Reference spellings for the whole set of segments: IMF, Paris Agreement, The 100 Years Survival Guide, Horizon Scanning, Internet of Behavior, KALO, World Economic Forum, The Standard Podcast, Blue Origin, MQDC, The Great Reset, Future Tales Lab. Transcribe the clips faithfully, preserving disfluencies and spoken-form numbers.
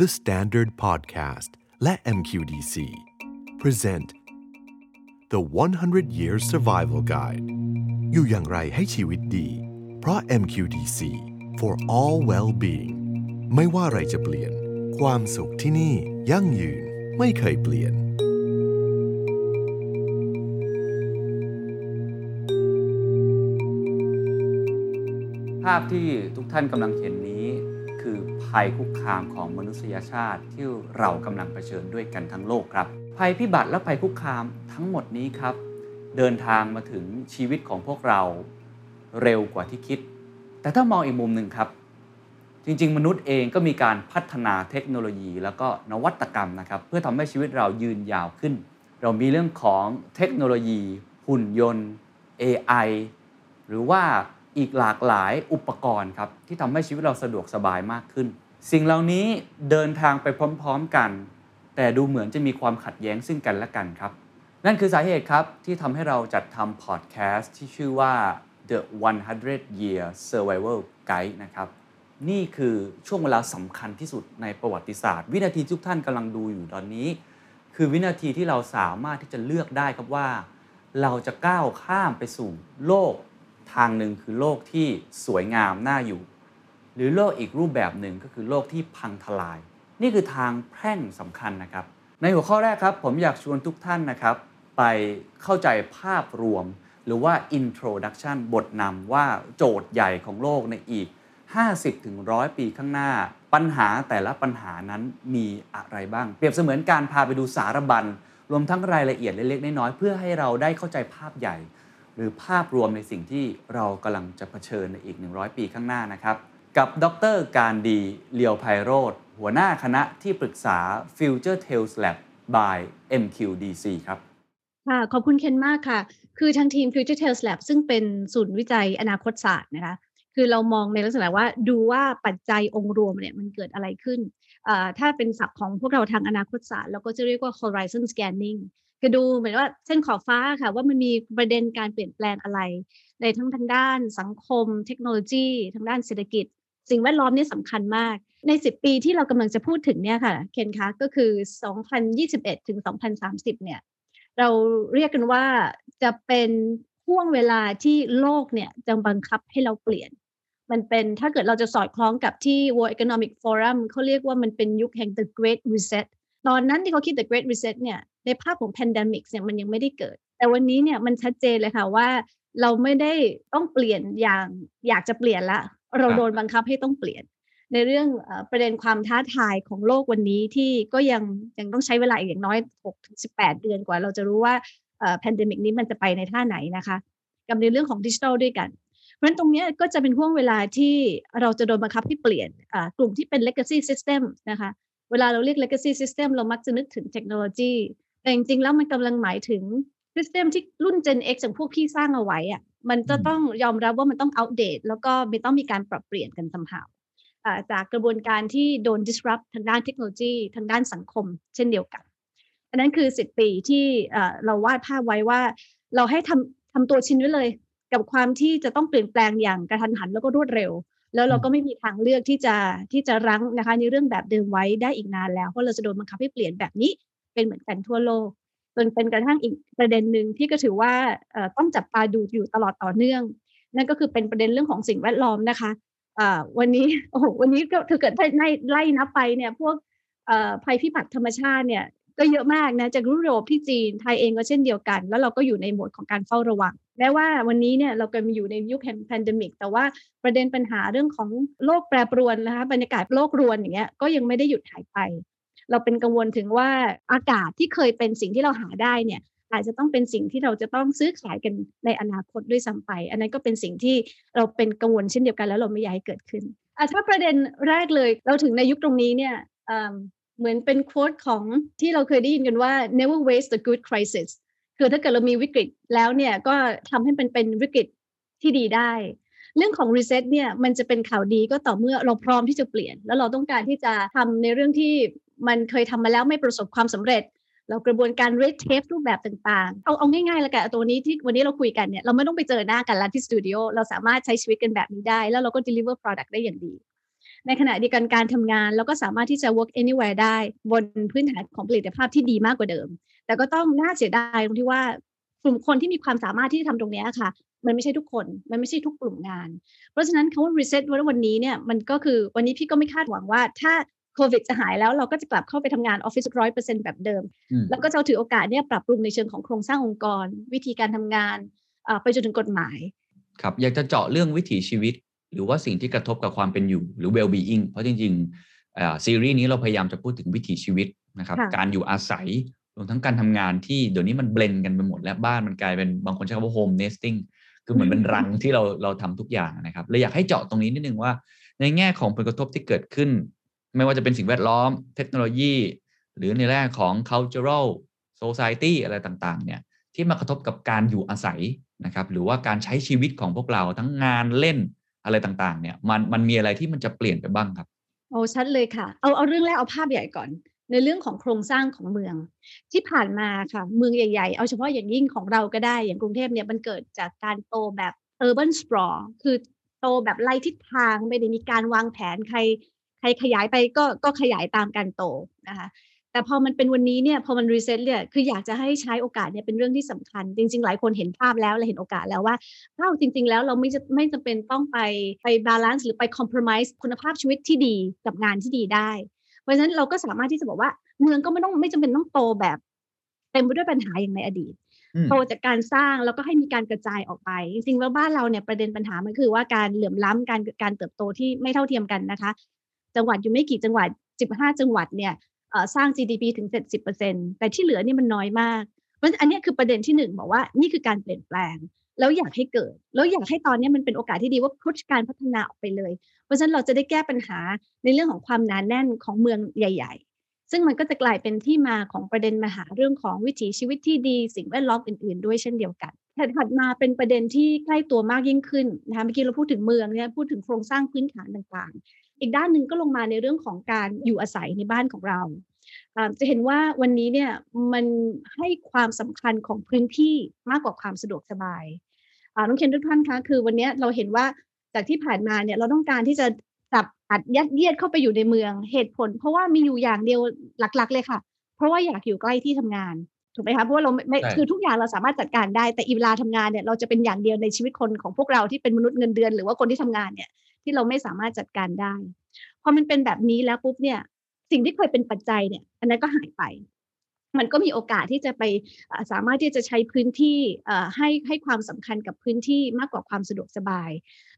The Standard Podcast และ เอ็ม คิว ดี ซี present The หนึ่งร้อย Years Survival Guide อยู่อย่างไรให้ชีวิตดีเพราะ เอ็ม คิว ดี ซี for all well-being ไม่ว่าอะไรจะเปลี่ยนความสุขที่นี่ยั่งยืนไม่เคยเปลี่ยนภาพที่ทุกท่านกำลังเห็นนี้คือภัยคุกคามของมนุษยชาติที่เรากำลังเผชิญด้วยกันทั้งโลกครับภัยพิบัติและภัยคุกคามทั้งหมดนี้ครับเดินทางมาถึงชีวิตของพวกเราเร็วกว่าที่คิดแต่ถ้ามองอีกมุมหนึ่งครับจริงๆมนุษย์เองก็มีการพัฒนาเทคโนโลยีแล้วก็นวัตกรรมนะครับเพื่อทำให้ชีวิตเรายืนยาวขึ้นเรามีเรื่องของเทคโนโลยีหุ่นยนต์ เอ ไอ หรือว่าอีกหลากหลายอุปกรณ์ครับที่ทำให้ชีวิตเราสะดวกสบายมากขึ้นสิ่งเหล่านี้เดินทางไปพร้อมๆกันแต่ดูเหมือนจะมีความขัดแย้งซึ่งกันและกันครับนั่นคือสาเหตุครับที่ทำให้เราจัดทำพอดแคสต์ที่ชื่อว่า The หนึ่งร้อย Years Survival Guide นะครับนี่คือช่วงเวลาสำคัญที่สุดในประวัติศาสตร์วินาทีทุกท่านกำลังดูอยู่ตอนนี้คือวินาทีที่เราสามารถที่จะเลือกได้ครับว่าเราจะก้าวข้ามไปสู่โลกทางหนึ่งคือโลกที่สวยงามน่าอยู่หรือโลกอีกรูปแบบหนึ่งก็คือโลกที่พังทลายนี่คือทางแพร่งสำคัญนะครับในหัวข้อแรกครับผมอยากชวนทุกท่านนะครับไปเข้าใจภาพรวมหรือว่า introduction บทนำว่าโจทย์ใหญ่ของโลกในอีก ห้าสิบถึงหนึ่งร้อย ปีข้างหน้าปัญหาแต่ละปัญหานั้นมีอะไรบ้างเปรียบเสมือนการพาไปดูสารบัญรวมทั้งรายละเอียดเล็กๆน้อยๆเพื่อให้เราได้เข้าใจภาพใหญ่หรือภาพรวมในสิ่งที่เรากำลังจะเผชิญในอีกหนึ่งร้อยปีข้างหน้านะครับกับดร.การดีเลียวไพโรจน์หัวหน้าคณะที่ปรึกษา Future Tales Lab by เอ็ม คิว ดี ซี ครับค่ะขอบคุณเคนมากค่ะคือทางทีม Future Tales Lab ซึ่งเป็นศูนย์วิจัยอนาคตศาสตร์นะคะคือเรามองในลักษณะว่าดูว่าปัจจัยองค์รวมเนี่ยมันเกิดอะไรขึ้นถ้าเป็นศัพท์ของพวกเราทางอนาคตศาสตร์เราก็จะเรียกว่า Horizon Scanningก็ดูเหมือนว่าเส้นขอบฟ้าค่ะว่ามันมีประเด็นการเปลี่ยนแปลงอะไรในทั้งทางด้านสังคมเทคโนโลยีทางด้านเศรษฐกิจสิ่งแวดล้อมนี่สำคัญมากในสิบปีที่เรากำลังจะพูดถึงเนี่ยค่ะเคนคะก็คือสองพันยี่สิบเอ็ดถึงสองพันสามสิบเนี่ยเราเรียกกันว่าจะเป็นช่วงเวลาที่โลกเนี่ยจะบังคับให้เราเปลี่ยนมันเป็นถ้าเกิดเราจะสอดคล้องกับที่ World Economic Forum เขาเรียกว่ามันเป็นยุคแห่ง The Great Resetตอนนั้นที่เขาคิด The Great Reset เนี่ยในภาพของ Pandemic เนี่ยมันยังไม่ได้เกิดแต่วันนี้เนี่ยมันชัดเจนเลยค่ะว่าเราไม่ได้ต้องเปลี่ยนอย่างอยากจะเปลี่ยนละเราโดนบังคับให้ต้องเปลี่ยนในเรื่องเอ่อประเด็นความท้าทายของโลกวันนี้ที่ก็ยังยังต้องใช้เวลาอีกอย่างน้อย หกถึงสิบแปด เดือนกว่าเราจะรู้ว่าเอ่อ Pandemic นี้มันจะไปในท่าไหนนะคะกับในเรื่องของ Digital ด้วยกันเพราะฉะนั้นตรงนี้ก็จะเป็นช่วงเวลาที่เราจะโดนบังคับให้เปลี่ยนเอ่อกลุ่มที่เป็น Legacy System นะคะเวลาเราเรียก legacy system เรามักจะนึกถึงเทคโนโลยีแต่จริงๆแล้วมันกำลังหมายถึง system ที่รุ่น Gen X อย่างพวกพี่สร้างเอาไว้อ่ะมันจะต้องยอมรับว่ามันต้อง outdate แล้วก็ไม่ต้องมีการปรับเปลี่ยนกันสัมผัสจากกระบวนการที่โดน disrupt ทางด้านเทคโนโลยีทางด้านสังคมเช่นเดียวกันอันนั้นคือสิบปีที่เราวาดภาพไว้ว่าเราให้ทำทำตัวชินไว้เลยกับความที่จะต้องเปลี่ยนแปลงอย่างกระทันหันแล้วก็รวดเร็วแล้วเราก็ไม่มีทางเลือกที่จะที่จะรั้งนะคะในเรื่องแบบเดิมไว้ได้อีกนานแล้วเพราะเราจะโดนบังคับให้เปลี่ยนแบบนี้เป็นเหมือนกันทั่วโลกจนเป็นกระทั่งอีกประเด็นนึงที่ก็ถือว่าเอ่อต้องจับตาดูอยู่ตลอดต่อเนื่องนั่นก็คือเป็นประเด็นเรื่องของสิ่งแวดล้อมนะคะอ่าวันนี้โอ้โหวันนี้ก็คือเกิดไล่ไล่นับไปเนี่ยพวกเอ่อภัยพิบัติธรรมชาติเนี่ยก็เยอะมากนะจากยุโรปที่จีนไทยเองก็เช่นเดียวกันแล้วเราก็อยู่ในโหมดของการเฝ้าระวังแม้ว่าวันนี้เนี่ยเรากำลังอยู่ในยุคแห่งแพนเดมิกแต่ว่าประเด็นปัญหาเรื่องของโลกแปรปรวนนะคะบรรยากาศโลกรวนอย่างเงี้ยก็ยังไม่ได้หยุดหายไปเราเป็นกังวลถึงว่าอากาศที่เคยเป็นสิ่งที่เราหาได้เนี่ยอาจจะต้องเป็นสิ่งที่เราจะต้องซื้อขายกันในอนาคตด้วยซ้ำไปอันนั้นก็เป็นสิ่งที่เราเป็นกังวลเช่นเดียวกันแล้วเราไม่อยากให้เกิดขึ้นอ่ะถ้าประเด็นแรกเลยเราถึงในยุคตรงนี้เนี่ยเหมือนเป็นโค้ดของที่เราเคยได้ยินกันว่า never waste a good crisis คือถ้าเกิดเรามีวิกฤตแล้วเนี่ยก็ทำให้มันเป็นวิกฤตที่ดีได้เรื่องของ reset เนี่ยมันจะเป็นข่าวดีก็ต่อเมื่อเราพร้อมที่จะเปลี่ยนแล้วเราต้องการที่จะทำในเรื่องที่มันเคยทำมาแล้วไม่ประสบความสำเร็จเรากระบวนการ red tape รูปแบบต่างๆเอาเอาง่ายๆละกันตัวนี้ที่วันนี้เราคุยกันเนี่ยเราไม่ต้องไปเจอหน้ากันแล้วที่สตูดิโอเราสามารถใช้ชีวิตกันแบบนี้ได้แล้วเราก็ deliver product ได้อย่างดี ในขณะเดียวกันการทำงานแล้วก็สามารถที่จะ work anywhere ได้บนพื้นฐานของผลิตภาพที่ดีมากกว่าเดิมแต่ก็ต้องน่าเสียดายตรงที่ว่ากลุ่มคนที่มีความสามารถที่จะทำตรงนี้ค่ะมันไม่ใช่ทุกคนมันไม่ใช่ทุกกลุ่มงานเพราะฉะนั้นคำว่า reset วันนี้เนี่ยมันก็คือวันนี้พี่ก็ไม่คาดหวังว่าถ้าโควิดจะหายแล้วเราก็จะกลับเข้าไปทำงานออฟฟิศ หนึ่งร้อยเปอร์เซ็นต์ แบบเดิมแล้วก็จะถือโอกาสเนี่ยปรับปรุงในเชิงของโครงสร้างองค์กรวิธีการทำงานไปจนถึงกฎหมายครับอยากจะเจาะเรื่องวิถีชีวิตหรือว่าสิ่งที่กระทบกับความเป็นอยู่หรือ well-being เพราะจริงๆซีรีส์นี้เราพยายามจะพูดถึงวิถีชีวิตนะครับการอยู่อาศัยรวมทั้งการทำงานที่เดี๋ยวนี้มันเบลนกันไปหมดแล้วบ้านมันกลายเป็นบางคนใช้คำว่า home nesting คือเหมือนเป็นรังที่เราเราทำทุกอย่างนะครับเลยอยากให้เจาะตรงนี้นิดนึงว่าในแง่ของผลกระทบที่เกิดขึ้นไม่ว่าจะเป็นสิ่งแวดล้อมเทคโนโลยีหรือในแง่ของ cultural society อะไรต่างๆเนี่ยที่มากระทบกับการอยู่อาศัยนะครับหรือว่าการใช้ชีวิตของพวกเราทั้งงานเล่นอะไรต่างๆเนี่ยมันมันมีอะไรที่มันจะเปลี่ยนไปบ้างครับโอ้ชัดเลยค่ะเอาเอาเรื่องแรกเอาภาพใหญ่ก่อนในเรื่องของโครงสร้างของเมืองที่ผ่านมาค่ะเมืองใหญ่ๆเอาเฉพาะอย่างยิ่งของเราก็ได้อย่างกรุงเทพเนี่ยมันเกิดจากการโตแบบ urban sprawl คือโตแบบไร้ทิศทางไม่ได้มีการวางแผนใครใครขยายไปก็ก็ขยายตามการโตนะคะแต่พอมันเป็นวันนี้เนี่ยพอมันรีเซ็ตเนี่ยคืออยากจะให้ใช้โอกาสเนี่ยเป็นเรื่องที่สำคัญจริงๆหลายคนเห็นภาพแล้วและเห็นโอกาสแล้วว่าเอ้าจริงๆแล้วเราไม่จะไม่จำเป็นต้องไปไปบาลานซ์หรือไปคอมเพลมไมซ์คุณภาพชีวิตที่ดีกับงานที่ดีได้เพราะฉะนั้นเราก็สามารถที่จะบอกว่าเมืองก็ไม่ต้องไม่จำเป็นต้องโตแบบเต็มไปด้วยปัญหาอย่างในอดีตโตจากการสร้างแล้วก็ให้มีการกระจายออกไปจริงๆแล้วบ้านเราเนี่ยประเด็นปัญหามันคือว่าการเหลื่อมล้ำการการเติบโตที่ไม่เท่าเทียมกันนะคะจังหวัดอยู่ไม่กี่จังหวัดสิบห้าจังหวัดเนี่ยสร้าง จี ดี พี ถึง เจ็ดสิบเปอร์เซ็นต์ แต่ที่เหลือนี่มันน้อยมากเพราะอันนี้คือประเด็นที่หนึ่งบอกว่านี่คือการเปลี่ยนแปลงแล้วอยากให้เกิดแล้วอยากให้ตอนนี้มันเป็นโอกาสที่ดีว่าพุชการพัฒนาออกไปเลยเพราะฉะนั้นเราจะได้แก้ปัญหาในเรื่องของความหนาแน่นของเมืองใหญ่ๆซึ่งมันก็จะกลายเป็นที่มาของประเด็นมหาเรื่องของวิถีชีวิตที่ดีสิ่งแวดล้อมอื่นๆด้วยเช่นเดียวกันถัดมาเป็นประเด็นที่ใกล้ตัวมากยิ่งขึ้นนะคะเมื่อกี้เราพูดถึงเมืองเนี่ยพูดถึงโครงสร้างพื้นฐานต่างๆอีกด้านนึงก็ลงมาในเรื่องของการอยู่อาศัยในบ้านของเราจะเห็นว่าวันนี้เนี่ยมันให้ความสำคัญของพื้นที่มากกว่าความสะดวกสบายน้องเคนทุกท่านคะคือวันนี้เราเห็นว่าจากที่ผ่านมาเนี่ยเราต้องการที่จะจับอัดยัดเยียดเข้าไปอยู่ในเมืองเหตุผลเพราะว่ามีอยู่อย่างเดียวหลักๆเลยค่ะเพราะว่าอยากอยู่ใกล้ที่ทำงานถูกไหมคะเพราะว่าเราไม่คือทุกอย่างเราสามารถจัดการได้แต่อีเวลาทำงานเนี่ยเราจะเป็นอย่างเดียวในชีวิตคนของพวกเราที่เป็นมนุษย์เงินเดือนหรือว่าคนที่ทำงานเนี่ยที่เราไม่สามารถจัดการได้พอมันเป็นแบบนี้แล้วปุ๊บเนี่ยสิ่งที่เคยเป็นปัจจัยเนี่ยอันนั้นก็หายไปมันก็มีโอกาสที่จะไปสามารถที่จะใช้พื้นที่ให้ให้ความสำคัญกับพื้นที่มากกว่าความสะดวกสบาย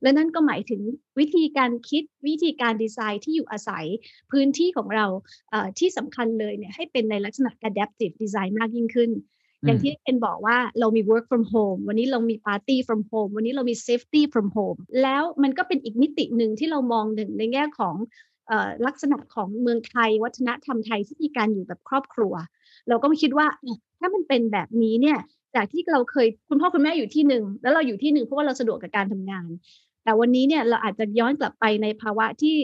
และนั่นก็หมายถึงวิธีการคิดวิธีการดีไซน์ที่อยู่อาศัยพื้นที่ของเราที่สำคัญเลยเนี่ยให้เป็นในลักษณะ adaptive design มากยิ่งขึ้นอย่างที่เอ็นบอกว่าเรามี work from home วันนี้เรามี party from home วันนี้เรามี safety from home แล้วมันก็เป็นอีกมิติหนึ่งที่เรามองถึงในแง่ของลักษณะของเมืองไทยวัฒนธรรมไทยที่มีการอยู่แบบครอบครัวเราก็คิดว่าถ้ามันเป็นแบบนี้เนี่ยจากที่เราเคยคุณพ่อคุณแม่อยู่ที่หนึ่งแล้วเราอยู่ที่หนึ่งเพราะว่าเราสะดวกกับการทำงานแต่วันนี้เนี่ยเราอาจจะย้อนกลับไปในภาวะที่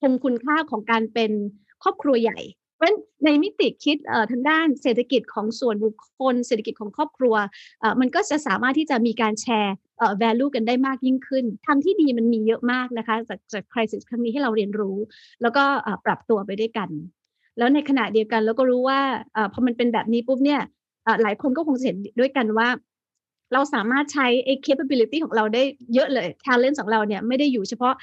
คงคุณค่าของการเป็นครอบครัวใหญ่เพราะฉะนั้นในมิติคิดทางด้านเศรษฐกิจของส่วนบุคคลเศรษฐกิจของครอบครัวมันก็จะสามารถที่จะมีการแชร์value กันได้มากยิ่งขึ้นทางที่ดีมันมีเยอะมากนะคะจากจาก crisis ครั้งนี้ให้เราเรียนรู้แล้วก็ปรับตัวไปด้วยกันแล้วในขณะเดียวกันเราก็รู้ว่าพอมันเป็นแบบนี้ปุ๊บเนี่ยหลายคนก็คงเห็นด้วยกันว่าเราสามารถใช้ไอ้ capability ของเราได้เยอะเลย talent ของเราเนี่ยไม่ได้อยู่เฉพาะ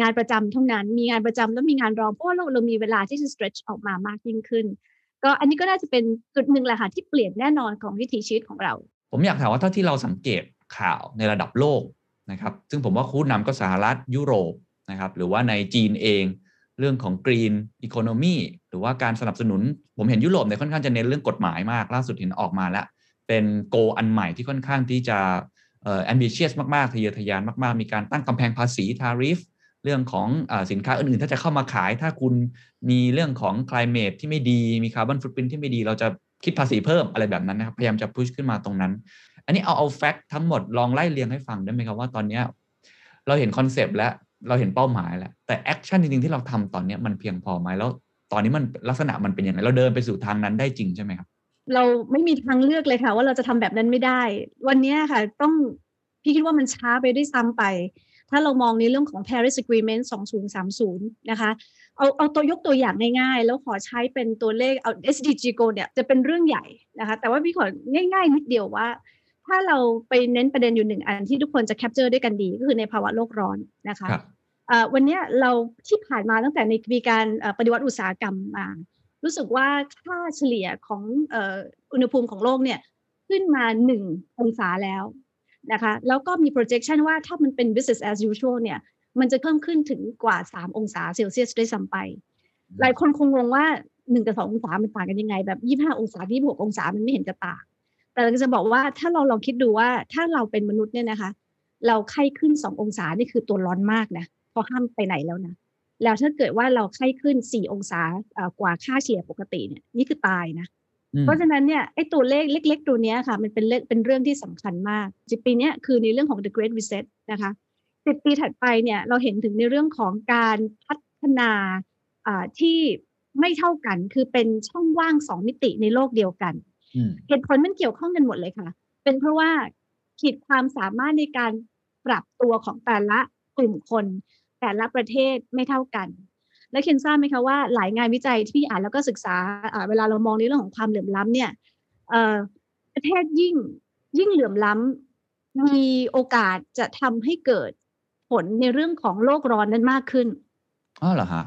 งานประจำเท่านั้นมีงานประจำแล้วมีงานรองเพราะเราเรามีเวลาที่จะ stretch ออกมามากยิ่งขึ้นก็อันนี้ก็น่าจะเป็นจุดหนึ่งแหละค่ะที่เปลี่ยนแน่นอนของวิถีชีวิตของเราผมอยากถามว่าเท่าที่เราสังเกตข่าวในระดับโลกนะครับซึ่งผมว่าคู่นำก็สหรัฐยุโรปนะครับหรือว่าในจีนเองเรื่องของ Green Economy หรือว่าการสนับสนุนผมเห็นยุโรปเนี่ยค่อนข้างจะเน้นเรื่องกฎหมายมากล่าสุดเห็นออกมาแล้วเป็นโกอันใหม่ที่ค่อนข้างที่จะเอ่อ ambitious มากๆทะเยอทะยานมากๆมีการตั้งกำแพงภาษี tariff เรื่องของเอ่อสินค้าอื่นๆถ้าจะเข้ามาขายถ้าคุณมีเรื่องของ climate ที่ไม่ดีมี carbon footprint ที่ไม่ดีเราจะคิดภาษีเพิ่มอะไรแบบนั้นนะครับพยายามจะ push ขึ้นมาตรงนั้นอันนี้เอาเอาแฟกต์ทั้งหมดลองไล่เรียงให้ฟังได้ไหมครับว่าตอนนี้เราเห็นคอนเซปต์แล้วเราเห็นเป้าหมายแล้วแต่แอคชั่นจริงๆที่เราทำตอนนี้มันเพียงพอไหมแล้วตอนนี้มันลักษณะมันเป็นยังไงเราเดินไปสู่ทางนั้นได้จริงใช่ไหมครับเราไม่มีทางเลือกเลยค่ะว่าเราจะทำแบบนั้นไม่ได้วันนี้ค่ะต้องพี่คิดว่ามันช้าไปด้วยซ้ำไป ถ้าเรามองในเรื่องของ Paris Agreement สองพันสามสิบนะคะเอาเอาตัวยกตัวอย่างง่ายๆแล้วขอใช้เป็นตัวเลขเอา เอส ดี จี Goal เนี่ยจะเป็นเรื่องใหญ่นะคะแต่ว่าพี่ของ่ายๆนิดเดียวว่าถ้าเราไปเน้นประเด็นอยู่หนึ่งอันที่ทุกคนจะแคปเจอร์ด้วยกันดีก็คือในภาวะโลกร้อนนะคะวันนี้เราที่ผ่านมาตั้งแต่ในมีการปฏิวัติอุตสาหกรรมมารู้สึกว่าค่าเฉลี่ยของอุณหภูมิของโลกเนี่ยขึ้นมาหนึ่งองศาแล้วนะคะแล้วก็มี projection ว่าถ้ามันเป็น business as usual เนี่ยมันจะเพิ่มขึ้นถึงกว่าสามองศาเซลเซียสด้วยซ้ำไปหลายคนคงงงว่าหนึ่งกับสององศามันต่างกันยังไงแบบยี่สิบห้าองศายี่สิบหกองศามันไม่เห็นจะต่างแต่เราจะบอกว่าถ้าเราลองคิดดูว่าถ้าเราเป็นมนุษย์เนี่ยนะคะเราไข้ขึ้นสององศานี่คือตัวร้อนมากนะเพราะห้ามไปไหนแล้วนะแล้วถ้าเกิดว่าเราไข้ขึ้นสี่องศากว่าค่าเฉลี่ยปกติเนี่ยนี่คือตายนะเพราะฉะนั้นเนี่ยไอ้ตัวเลขเล็กๆตัวนี้ค่ะมันเป็นเป็นเรื่องที่สำคัญมากสิบปีนี้คือในเรื่องของ The Great Reset นะคะสิบปีถัดไปเนี่ยเราเห็นถึงในเรื่องของการพัฒนาที่ไม่เท่ากันคือเป็นช่องว่างสองมิติในโลกเดียวกันเหตุผลมันเกี่ยวข้องกันหมดเลยค่ะเป็นเพราะว่าขีดความสามารถในการปรับตัวของแต่ละกลุ่มคนแต่ละประเทศไม่เท่ากันและเคนทราบไหมคะว่าหลายงานวิจัยที่อ่านแล้วก็ศึกษาเวลาเรามองในเรื่องของความเหลื่อมล้ำเนี่ยประเทศยิ่งยิ่งเหลื่อมล้ำมีโอกาสจะทำให้เกิดผลในเรื่องของโลกร้อนนั้นมากขึ้นอ๋อเหรอฮะ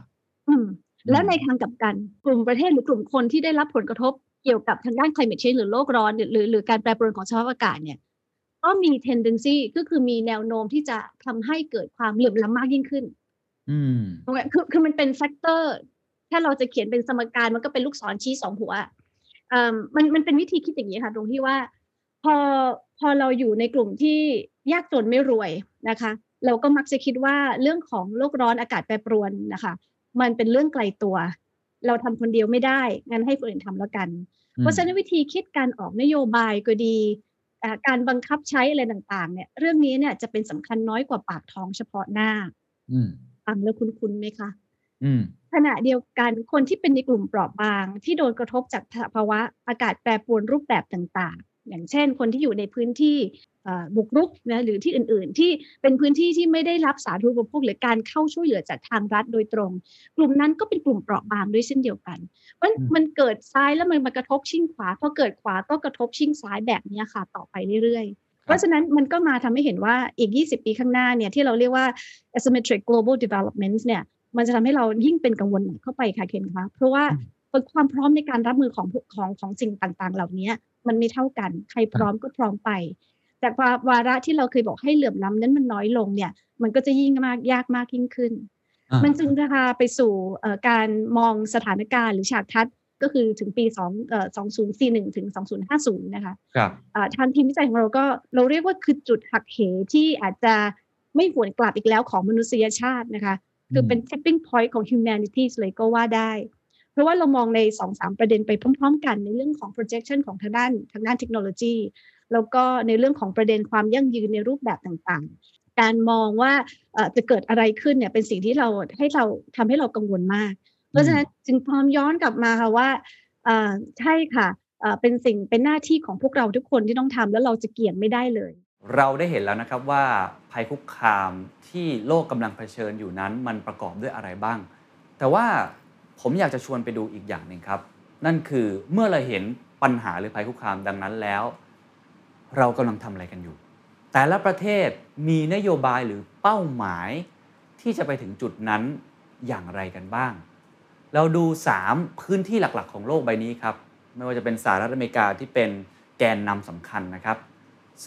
อืมแล้วในทางกลับกันกลุ่มประเทศหรือกลุ่มคนที่ได้รับผลกระทบเกี่ยวกับทางด้าน climate change หรือโลกร้อนหรือหรือการแปรปรวนของสภาพอากาศเนี่ยก็มี tendency ก็คือมีแนวโน้มที่จะทำให้เกิดความเหลื่อมล้ำมากยิ่งขึ้นอืมคือคือมันเป็นแฟกเตอร์ถ้าเราจะเขียนเป็นสมการมันก็เป็นลูกศรชี้สองหัวเอ่อมันมันเป็นวิธีคิดอย่างนี้ค่ะตรงที่ว่าพอพอเราอยู่ในกลุ่มที่ยากจนไม่รวยนะคะเราก็มักจะคิดว่าเรื่องของโลกร้อนอากาศแปรปรวนนะคะมันเป็นเรื่องไกลตัวเราทำคนเดียวไม่ได้งั้นให้คนอื่นทำแล้วกันเพราะฉะนั้นวิธีคิดการออกนโยบายก็ดีการบังคับใช้อะไรต่างๆเนี่ยเรื่องนี้เนี่ยจะเป็นสำคัญน้อยกว่าปากท้องเฉพาะหน้าฟังแล้วคุ้นๆไหมคะขณะเดียวกันคนที่เป็นในกลุ่มเปราะบางที่โดนกระทบจากภาวะอากาศแปรปรวนรูปแบบต่างๆอย่างเช่นคนที่อยู่ในพื้นที่บุกรุกนะหรือที่อื่นๆที่เป็นพื้นที่ที่ไม่ได้รับสาธารณูปโภคหรือการเข้าช่วยเหลือจากทางรัฐโดยตรงกลุ่มนั้นก็เป็นกลุ่มเปราะบางด้วยเช่นเดียวกันมันมันเกิดซ้ายแล้วมันมากระทบชิ่งขวาพอเกิดขวาก็กระทบชิ่งซ้ายแบบนี้ค่ะต่อไปเรื่อยๆเพราะฉะนั้นมันก็มาทำให้เห็นว่าอีกยี่สิบปีข้างหน้าเนี่ยที่เราเรียกว่า asymmetric global developments เนี่ยมันจะทำให้เรายิ่งเป็นกังวลเข้าไปค่ะเคนคะเพราะว่าความพร้อมในการรับมือของของของสิ่งต่างๆเหล่านี้มันไม่เท่ากันใครพร้อมก็พร้อมไปแต่วาระที่เราเคยบอกให้เหลื่อมล้ำนั้นมันน้อยลงเนี่ยมันก็จะยิ่งมากยากมากยิ่งขึ้นมันจึงพาไปสู่การมองสถานการณ์หรือฉากทัศน์ก็คือถึงปีสองพันสี่สิบเอ็ดถึงสองพันห้าสิบนะคะทางทีมวิจัยของเราก็เราเรียกว่าคือจุดหักเหที่อาจจะไม่หวนกลับอีกแล้วของมนุษยชาตินะคะคือเป็น tipping point ของ humanity เลยก็ว่าได้เพราะว่าเรามองใน สองถึงสาม ประเด็นไปพร้อมๆกันในเรื่องของ projection ของทางด้านทางด้านเทคโนโลยีแล้วก็ในเรื่องของประเด็นความยั่งยืนในรูปแบบต่างๆการมองว่าจะเกิดอะไรขึ้นเนี่ยเป็นสิ่งที่เราให้เราทำให้เรากังวลมากเพราะฉะนั้นจึงพร้อมย้อนกลับมาค่ะว่าใช่ค่ะเป็นสิ่งเป็นหน้าที่ของพวกเราทุกคนที่ต้องทำแล้วเราจะเกี่ยงไม่ได้เลยเราได้เห็นแล้วนะครับว่าภัยคุกคามที่โลกกำลังเผชิญอยู่นั้นมันประกอบด้วยอะไรบ้างแต่ว่าผมอยากจะชวนไปดูอีกอย่างหนึ่งครับนั่นคือเมื่อเราเห็นปัญหาหรือภัยคุกคามดังนั้นแล้วเรากำลังทำอะไรกันอยู่แต่ละประเทศมีนโยบายหรือเป้าหมายที่จะไปถึงจุดนั้นอย่างไรกันบ้างเราดูสามพื้นที่หลักๆของโลกใบนี้ครับไม่ว่าจะเป็นสหรัฐอเมริกาที่เป็นแกนนำสำคัญนะครับ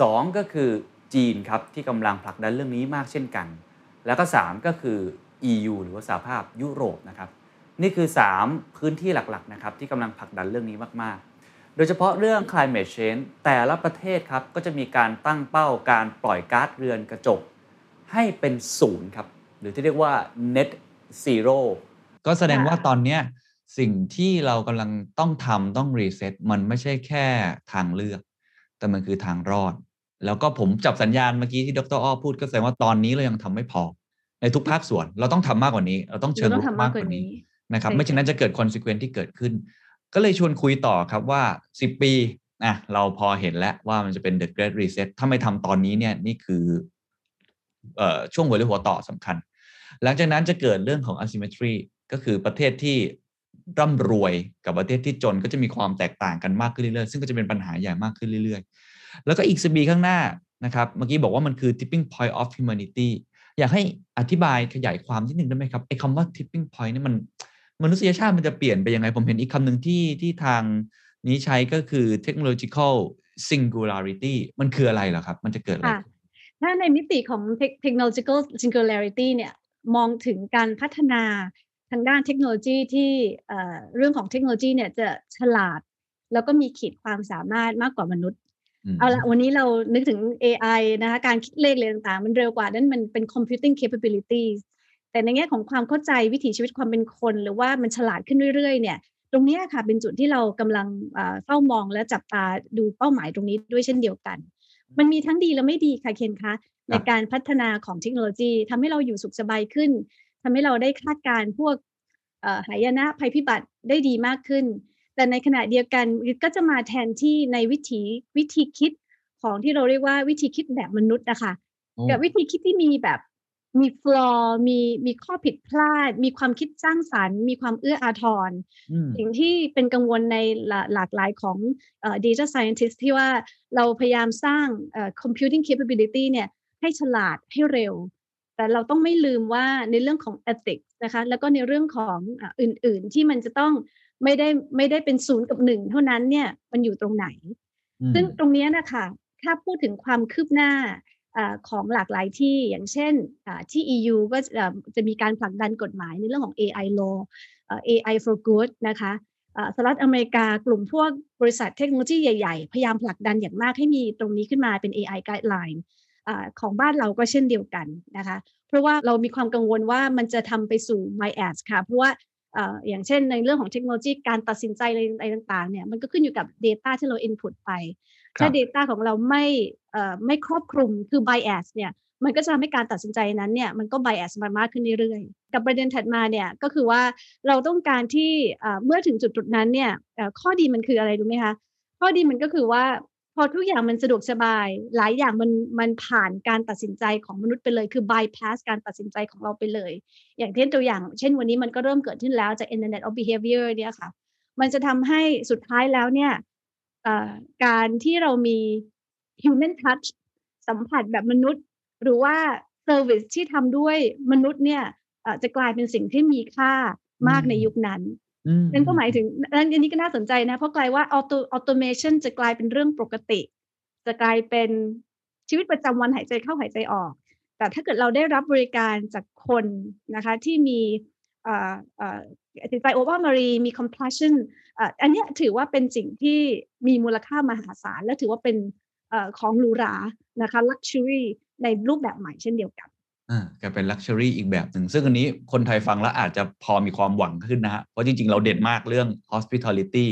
สองก็คือจีนครับที่กำลังผลักดันเรื่องนี้มากเช่นกันแล้วก็สามก็คือ อี ยู หรือว่าสหภาพยุโรปนะครับนี่คือสามพื้นที่หลักๆนะครับที่กำลังผลักดันเรื่องนี้มากๆโดยเฉพาะเรื่อง climate change แต่ละประเทศครับก็จะมีการตั้งเป้าการปล่อยก๊าซเรือนกระจกให้เป็นศูนย์ครับหรือที่เรียกว่า net zero ก็แสดงว่าตอนนี้สิ่งที่เรากำลังต้องทำต้อง reset มันไม่ใช่แค่ทางเลือกแต่มันคือทางรอดแล้วก็ผมจับสัญญาณเมื่อกี้ที่ดร.อ้อพูดก็แสดงว่าตอนนี้เรายังทำไม่พอในทุกภาคส่วนเราต้องทำมากกว่านี้เราต้องเชิงรุกมากกว่านี้นะครับไม่เช่นนั้นจะเกิด consequence ที่เกิดขึ้นก็เลยชวนคุยต่อครับว่าสิบปีอ่ะเราพอเห็นแล้วว่ามันจะเป็น The Great Reset ถ้าไม่ทำตอนนี้เนี่ยนี่คือ ช่วงหัวเรือหัวต่อสำคัญหลังจากนั้นจะเกิดเรื่องของ asymmetry ก็คือประเทศที่ร่ำรวยกับประเทศที่จนก็จะมีความแตกต่างกันมากขึ้นเรื่อยๆซึ่งก็จะเป็นปัญหาใหญ่มากขึ้นเรื่อยๆแล้วก็อีกสิบปีข้างหน้านะครับเมื่อกี้บอกว่ามันคือ tipping point of humanity อยากให้อธิบายขยายความนิดนึงได้ไหมครับไอ้คำว่า tipping point นี่มันมนุษยชาติมันจะเปลี่ยนไปยังไงผมเห็นอีกคำหนึ่งที่ที่ทางนี้ใช้ก็คือ technological singularity มันคืออะไรเหรอครับมันจะเกิดอะไรถ้าในมิติของ technological singularity เนี่ยมองถึงการพัฒนาทางด้านเทคโนโลยีที่เรื่องของเทคโนโลยีเนี่ยจะฉลาดแล้วก็มีขีดความสามารถมากกว่ามนุษย์เอาละวันนี้เรานึกถึง เอ ไอ นะคะการคิดเลขอะไรต่างๆมันเร็วกว่านั้นมันเป็น computing capabilities แต่ในแง่ของความเข้าใจวิถีชีวิตความเป็นคนหรือว่ามันฉลาดขึ้นเรื่อยๆเนี่ยตรงนี้ค่ะเป็นจุดที่เรากำลังเฝ้ามองและจับตาดูเป้าหมายตรงนี้ด้วยเช่นเดียวกันมันมีทั้งดีและไม่ดีค่ะเคนคะในการพัฒนาของเทคโนโลยีทำให้เราอยู่สุขสบายขึ้นทำให้เราได้คาดการณ์พวกหายนะภัยพิบัติได้ดีมากขึ้นแต่ในขณะเดียวกันก็จะมาแทนที่ในวิถีวิธีคิดของที่เราเรียกว่าวิธีคิดแบบมนุษย์นะคะกับวิธีคิดที่มีแบบมีฟลอร์มีมีข้อผิดพลาดมีความคิดสร้างสรรค์มีความเอื้ออาทรสิ่งที่เป็นกังวลในหลากหลายของ data scientist ที่ว่าเราพยายามสร้าง computing capability เนี่ยให้ฉลาดให้เร็วแต่เราต้องไม่ลืมว่าในเรื่องของ ethics นะคะแล้วก็ในเรื่องของอื่นๆที่มันจะต้องไม่ได้ไม่ได้เป็นศูนย์กับหนึ่งเท่านั้นเนี่ยมันอยู่ตรงไหนซึ่งตรงนี้นะคะถ้าพูดถึงความคืบหน้าของหลากหลายที่อย่างเช่นที่ อี ยู ก็จะมีการผลักดันกฎหมายในเรื่องของ เอ ไอ law เอ ไอ for good นะคะสหรัฐอเมริกากลุ่มพวกบริษัทเทคโนโลยีใหญ่ๆพยายามผลักดันอย่างมากให้มีตรงนี้ขึ้นมาเป็น เอ ไอ guidelineของบ้านเราก็เช่นเดียวกันนะคะเพราะว่าเรามีความกังวลว่ามันจะทำไปสู่ bias ค่ะเพราะว่า อ, อย่างเช่นในเรื่องของเทคโนโลยีการตัดสินใจอะไรต่างๆเนี่ยมันก็ขึ้นอยู่กับ data ที่เรา input ไปถ้า data ของเราไม่ไม่ครอบคลุมคือ bias เนี่ยมันก็จะทำให้การตัดสินใจนั้นเนี่ยมันก็ bias มันมากขึ้นเรื่อยๆกับประเด็นถัดมาเนี่ยก็คือว่าเราต้องการที่เมื่อถึงจุดๆนั้นเนี่ยข้อดีมันคืออะไรรู้ไหมคะข้อดีมันก็คือว่าพอทุกอย่างมันสะดวกสบายหลายอย่างมันมันผ่านการตัดสินใจของมนุษย์ไปเลยคือ bypass การตัดสินใจของเราไปเลยอย่างเช่นตัวอย่างเช่นวันนี้มันก็เริ่มเกิดขึ้นแล้วจาก Internet of Behavior เนี่ยค่ะมันจะทำให้สุดท้ายแล้วเนี่ยการที่เรามี human touch สัมผัสแบบมนุษย์หรือว่า service ที่ทำด้วยมนุษย์เนี่ยจะกลายเป็นสิ่งที่มีค่ามากในยุคนั้นนั่นก็หมายถึงอันนี้ก็น่าสนใจนะเพราะกลายว่าออโตเมชันจะกลายเป็นเรื่องปกติจะกลายเป็นชีวิตประจำวันหายใจเข้าหายใจออกแต่ถ้าเกิดเราได้รับบริการจากคนนะคะที่มีจิตใจโอเวอร์มารีมี compassion อันนี้ถือว่าเป็นสิ่งที่มีมูลค่ามหาศาลและถือว่าเป็นของหรูหรานะคะ luxury ในรูปแบบใหม่เช่นเดียวกันอ่าก็เป็น luxury อีกแบบหนึ่งซึ่งอันนี้คนไทยฟังแล้วอาจจะพอมีความหวังขึ้นนะฮะเพราะจริงๆเราเด่นมากเรื่อง hospitality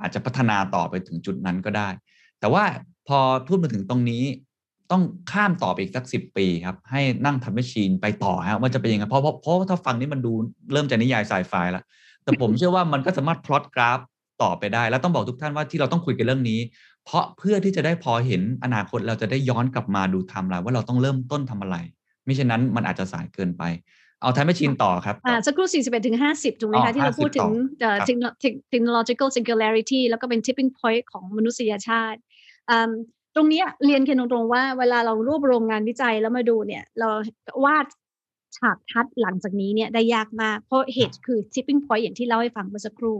อาจจะพัฒนาต่อไปถึงจุดนั้นก็ได้แต่ว่าพอพูดมาถึงตรงนี้ต้องข้ามต่อไปอีกสักสิบปีครับให้นั่งทำแมชชีนไปต่อฮะว่าจะเป็นยังไงเพราะเพราะถ้าฟังนี่มันดูเริ่มจะนิยายไซไฟแล้วแต่ผม เชื่อว่ามันก็สามารถพลอตกราฟต่อไปได้แล้วต้องบอกทุกท่านว่าที่เราต้องคุยกันเรื่องนี้เพราะเพื่อที่จะได้พอเห็นอนาคตเราจะได้ย้อนกลับมาดูไทม์ไลน์ว่าเราต้องเริ่มต้นทำอะไรไม่เช่นนั้นมันอาจจะสายเกินไปเอาไทม์แมชชีนต่อครับสักครู่ สี่สิบเอ็ดถึงห้าสิบ ถูกไหมคะที่เราพูดถึง technological singularity แล้วก็เป็น tipping point ของมนุษยชาติตรงนี้เรียนกันตรงๆว่าเวลาเรารวบรวมงานวิจัยแล้วมาดูเนี่ยเราวาดฉากทัศน์หลังจากนี้เนี่ยได้ยากมากเพราะเหตุคือ tipping point อย่างที่เล่าให้ฟังเมื่อสักครู่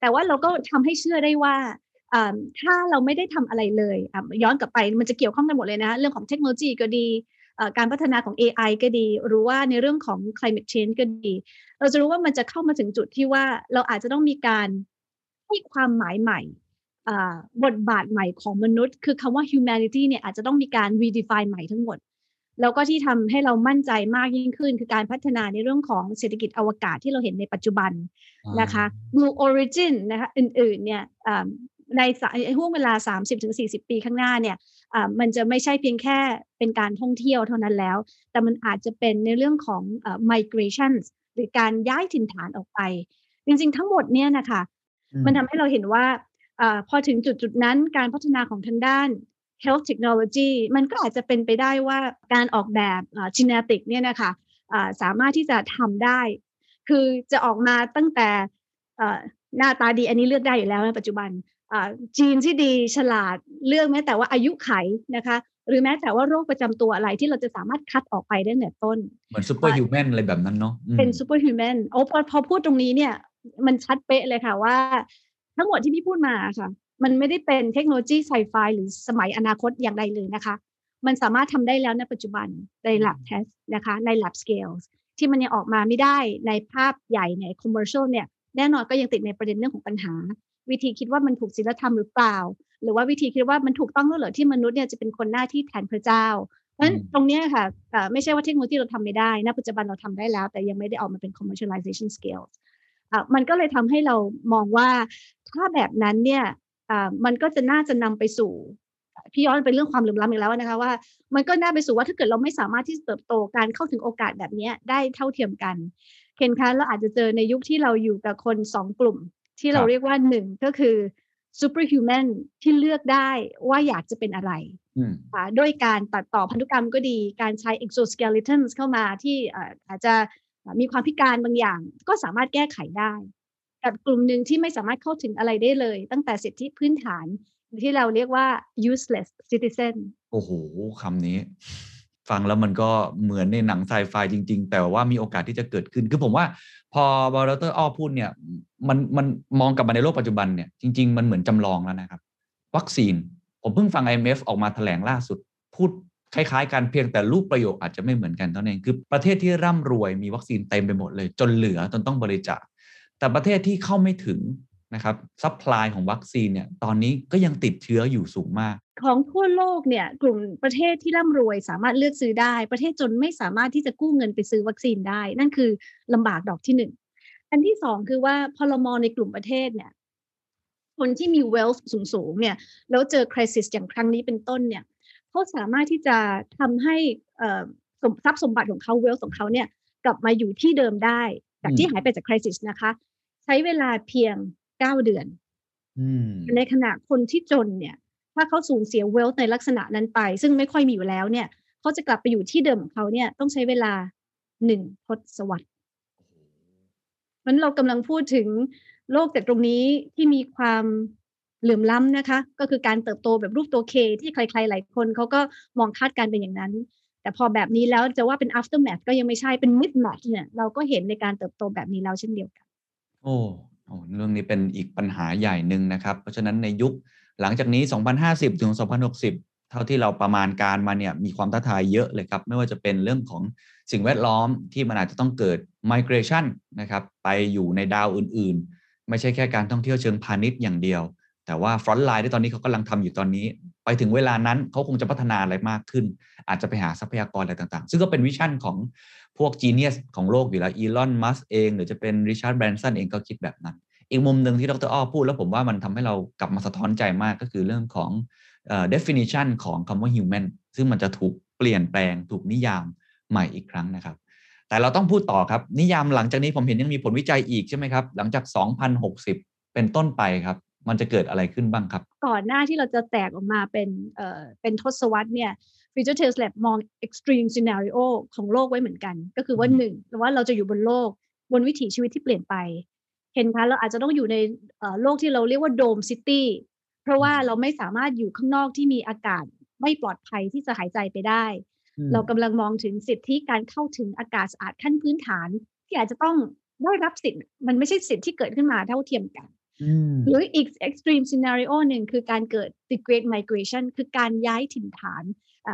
แต่ว่าเราก็ทำให้เชื่อได้ว่าถ้าเราไม่ได้ทำอะไรเลยย้อนกลับไปมันจะเกี่ยวข้องกันหมดเลยนะเรื่องของเทคโนโลยีก็ดีการพัฒนาของ เอ ไอ ก็ดีหรือว่าในเรื่องของ climate change ก็ดีเราจะรู้ว่ามันจะเข้ามาถึงจุดที่ว่าเราอาจจะต้องมีการให้ความหมายใหม่บทบาทใหม่ของมนุษย์คือคำว่า humanity เนี่ยอาจจะต้องมีการ redefine ใหม่ทั้งหมดแล้วก็ที่ทำให้เรามั่นใจมากยิ่งขึ้นคือการพัฒนาในเรื่องของเศรษฐกิจอวกาศที่เราเห็นในปัจจุบันนะคะ Blue Origin นะคะอื่นๆเนี่ยในห่วงเวลา สามสิบถึงสี่สิบ ปีข้างหน้าเนี่ยมันจะไม่ใช่เพียงแค่เป็นการท่องเที่ยวเท่านั้นแล้วแต่มันอาจจะเป็นในเรื่องของ migration หรือการย้ายถิ่นฐานออกไปจริงๆทั้งหมดเนี่ยนะคะมันทำให้เราเห็นว่าพอถึงจุดๆนั้นการพัฒนาของทางด้าน health technology มันก็อาจจะเป็นไปได้ว่าการออกแบบจีเนติกเนี่ยนะคะสามารถที่จะทำได้คือจะออกมาตั้งแต่หน้าตาดีอันนี้เลือกได้อยู่แล้วในปัจจุบันจีนที่ดีฉลาดเลือกแม้แต่ว่าอายุไขนะคะหรือแม้แต่ว่าโรคประจำตัวอะไรที่เราจะสามารถคัดออกไปได้ตั้งแต่ต้นเหมือนซูเปอร์ฮิวแมนอะไรแบบนั้นเนาะเป็นซูเปอร์ฮิวแมนโอ้พอพูดตรงนี้เนี่ยมันชัดเป๊ะเลยค่ะว่าทั้งหมดที่พี่พูดมาค่ะมันไม่ได้เป็นเทคโนโลยีไซไฟหรือสมัยอนาคตอย่างใดเลยนะคะมันสามารถทำได้แล้วในปัจจุบันใน lab test นะคะใน lab scale ที่มันยังออกมาไม่ได้ในภาพใหญ่ใน commercial เนี่ยแน่นอนก็ยังติดในประเด็นเรื่องของปัญหาวิธีคิดว่ามันถูกศีลธรรมหรือเปล่าหรือว่าวิธีคิดว่ามันถูกต้องแล้วเหรอที่มนุษย์เนี่ยจะเป็นคนหน้าที่แทนพระเจ้าเพราะฉะนั้นตรงนี้ค่ะไม่ใช่ว่าเทคโนโลยีเราทำไม่ได้ณปัจจุบันเราทำได้แล้วแต่ยังไม่ได้ออกมาเป็น commercialization scale มันก็เลยทำให้เรามองว่าถ้าแบบนั้นเนี่ยมันก็จะน่าจะนำไปสู่พี่ย้อนไปเรื่องความเหลื่อมล้ำอีกแล้วนะคะว่ามันก็น่าไปสู่ว่าถ้าเกิดเราไม่สามารถที่จะเติบโตการเข้าถึงโอกาสแบบนี้ได้เท่าเทียมกันเคนคะเราอาจจะเจอในยุคที่เราอยู่กับคนสองกลุ่มที่เราเรียกว่าหนึ่งก็คือซูเปอร์ฮิวแมนที่เลือกได้ว่าอยากจะเป็นอะไรค่ะด้วยการตัดต่อพันธุกรรมก็ดีการใช้ exoskeletons เข้ามาที่อาจจะมีความพิการบางอย่างก็สามารถแก้ไขได้กับกลุ่มหนึ่งที่ไม่สามารถเข้าถึงอะไรได้เลยตั้งแต่สิทธิพื้นฐานที่เราเรียกว่า useless citizen โอ้โหคำนี้ฟังแล้วมันก็เหมือนในหนังไซไฟจริงๆแต่ว่ามีโอกาสที่จะเกิดขึ้นคือผมว่าพอบอลเตอร์อ้อพูดเนี่ยมันมันมองกลับมาในโลกปัจจุบันเนี่ยจริงๆมันเหมือนจำลองแล้วนะครับวัคซีนผมเพิ่งฟัง ไอ เอ็ม เอฟ ออกมาแถลงล่าสุดพูดคล้ายๆกันเพียงแต่รูปประโยคอาจจะไม่เหมือนกันเท่านั้นเองคือประเทศที่ร่ำรวยมีวัคซีนเต็มไปหมดเลยจนเหลือจนต้องบริจาคแต่ประเทศที่เข้าไม่ถึงนะครับซัพพลายของวัคซีนเนี่ยตอนนี้ก็ยังติดเชื้ออยู่สูงมากของทั่วโลกเนี่ยกลุ่มประเทศที่ร่ำรวยสามารถเลือกซื้อได้ประเทศจนไม่สามารถที่จะกู้เงินไปซื้อวัคซีนได้นั่นคือลำบากดอกที่หนึ่งอันที่สองคือว่าพอเรามองในกลุ่มประเทศเนี่ยคนที่มี wealth สูงๆเนี่ยแล้วเจอ crisis อย่างครั้งนี้เป็นต้นเนี่ยเขาสามารถที่จะทำให้ทรัพย์สมบัติของเขา wealth ของเขาเนี่ยกลับมาอยู่ที่เดิมได้จากที่หายไปจาก crisis นะคะใช้เวลาเพียงเก้าเดือนในขณะคนที่จนเนี่ยถ้าเขาสูญเสีย wealth ในลักษณะนั้นไปซึ่งไม่ค่อยมีอยู่แล้วเนี่ยเขาจะกลับไปอยู่ที่เดิมของเขาเนี่ยต้องใช้เวลาหนึ่งทศวรรษมันเรากำลังพูดถึงโลกจากตรงนี้ที่มีความเหลื่อมล้ำนะคะก็คือการเติบโตแบบรูปตัว K ที่ใครๆหลายคนเขาก็มองคาดการเป็นอย่างนั้นแต่พอแบบนี้แล้วจะว่าเป็น aftermath ก็ยังไม่ใช่เป็น mismatch เนี่ยเราก็เห็นในการเติบโตแบบนี้แล้วเช่นเดียวกันโอ้โอ้เรื่องนี้เป็นอีกปัญหาใหญ่หนึ่งนะครับเพราะฉะนั้นในยุคหลังจากนี้สองพันห้าสิบถึงสองพันหกสิบเท่าที่เราประมาณการมาเนี่ยมีความท้าทายเยอะเลยครับไม่ว่าจะเป็นเรื่องของสิ่งแวดล้อมที่มันอาจจะต้องเกิด migration นะครับไปอยู่ในดาวอื่นๆไม่ใช่แค่การท่องเที่ยวเชิงพาณิชย์อย่างเดียวแต่ว่า front line ที่ตอนนี้เขากำลังทำอยู่ตอนนี้ไปถึงเวลานั้นเขาคงจะพัฒนาอะไรมากขึ้นอาจจะไปหาทรัพยากรอะไรต่างๆซึ่งก็เป็นวิชั่นของพวก genius ของโลกอยู่แล้วอีลอนมัสก์เองหรือจะเป็นริชาร์ดแบรนสันเองก็คิดแบบนั้นอีกมุมหนึ่งที่ดร.อ้อพูดแล้วผมว่ามันทำให้เรากลับมาสะท้อนใจมากก็คือเรื่องของเอ่อ definition ของคำว่า human ซึ่งมันจะถูกเปลี่ยนแปลงถูกนิยามใหม่อีกครั้งนะครับแต่เราต้องพูดต่อครับนิยามหลังจากนี้ผมเห็นยังมีผลวิจัยอีกใช่ไหมครับหลังจากสองพันหกสิบเป็นต้นไปครับมันจะเกิดอะไรขึ้นบ้างครับก่อนหน้าที่เราจะแตกออกมาเป็นเอ่อเป็นทศวรรษเนี่ย Future Tales Lab มอง extreme scenario ของโลกไว้เหมือนกันก็คือว่าหนึ่งแต่ว่าเราจะอยู่บนโลกบนวิถีชีวิตที่เปลี่ยนไปเห็นคะเราอาจจะต้องอยู่ในโลกที่เราเรียกว่าโดมซิตี้เพราะว่าเราไม่สามารถอยู่ข้างนอกที่มีอากาศไม่ปลอดภัยที่จะหายใจไปได้เรากำลังมองถึงสิทธิการเข้าถึงอากาศสะอาดขั้นพื้นฐานที่อาจจะต้องได้รับสิทธิ์มันไม่ใช่สิทธิที่เกิดขึ้นมาเท่าเทียมกันหรืออีก extreme scenario หนึ่งคือการเกิด the great migration คือการย้ายถิ่นฐาน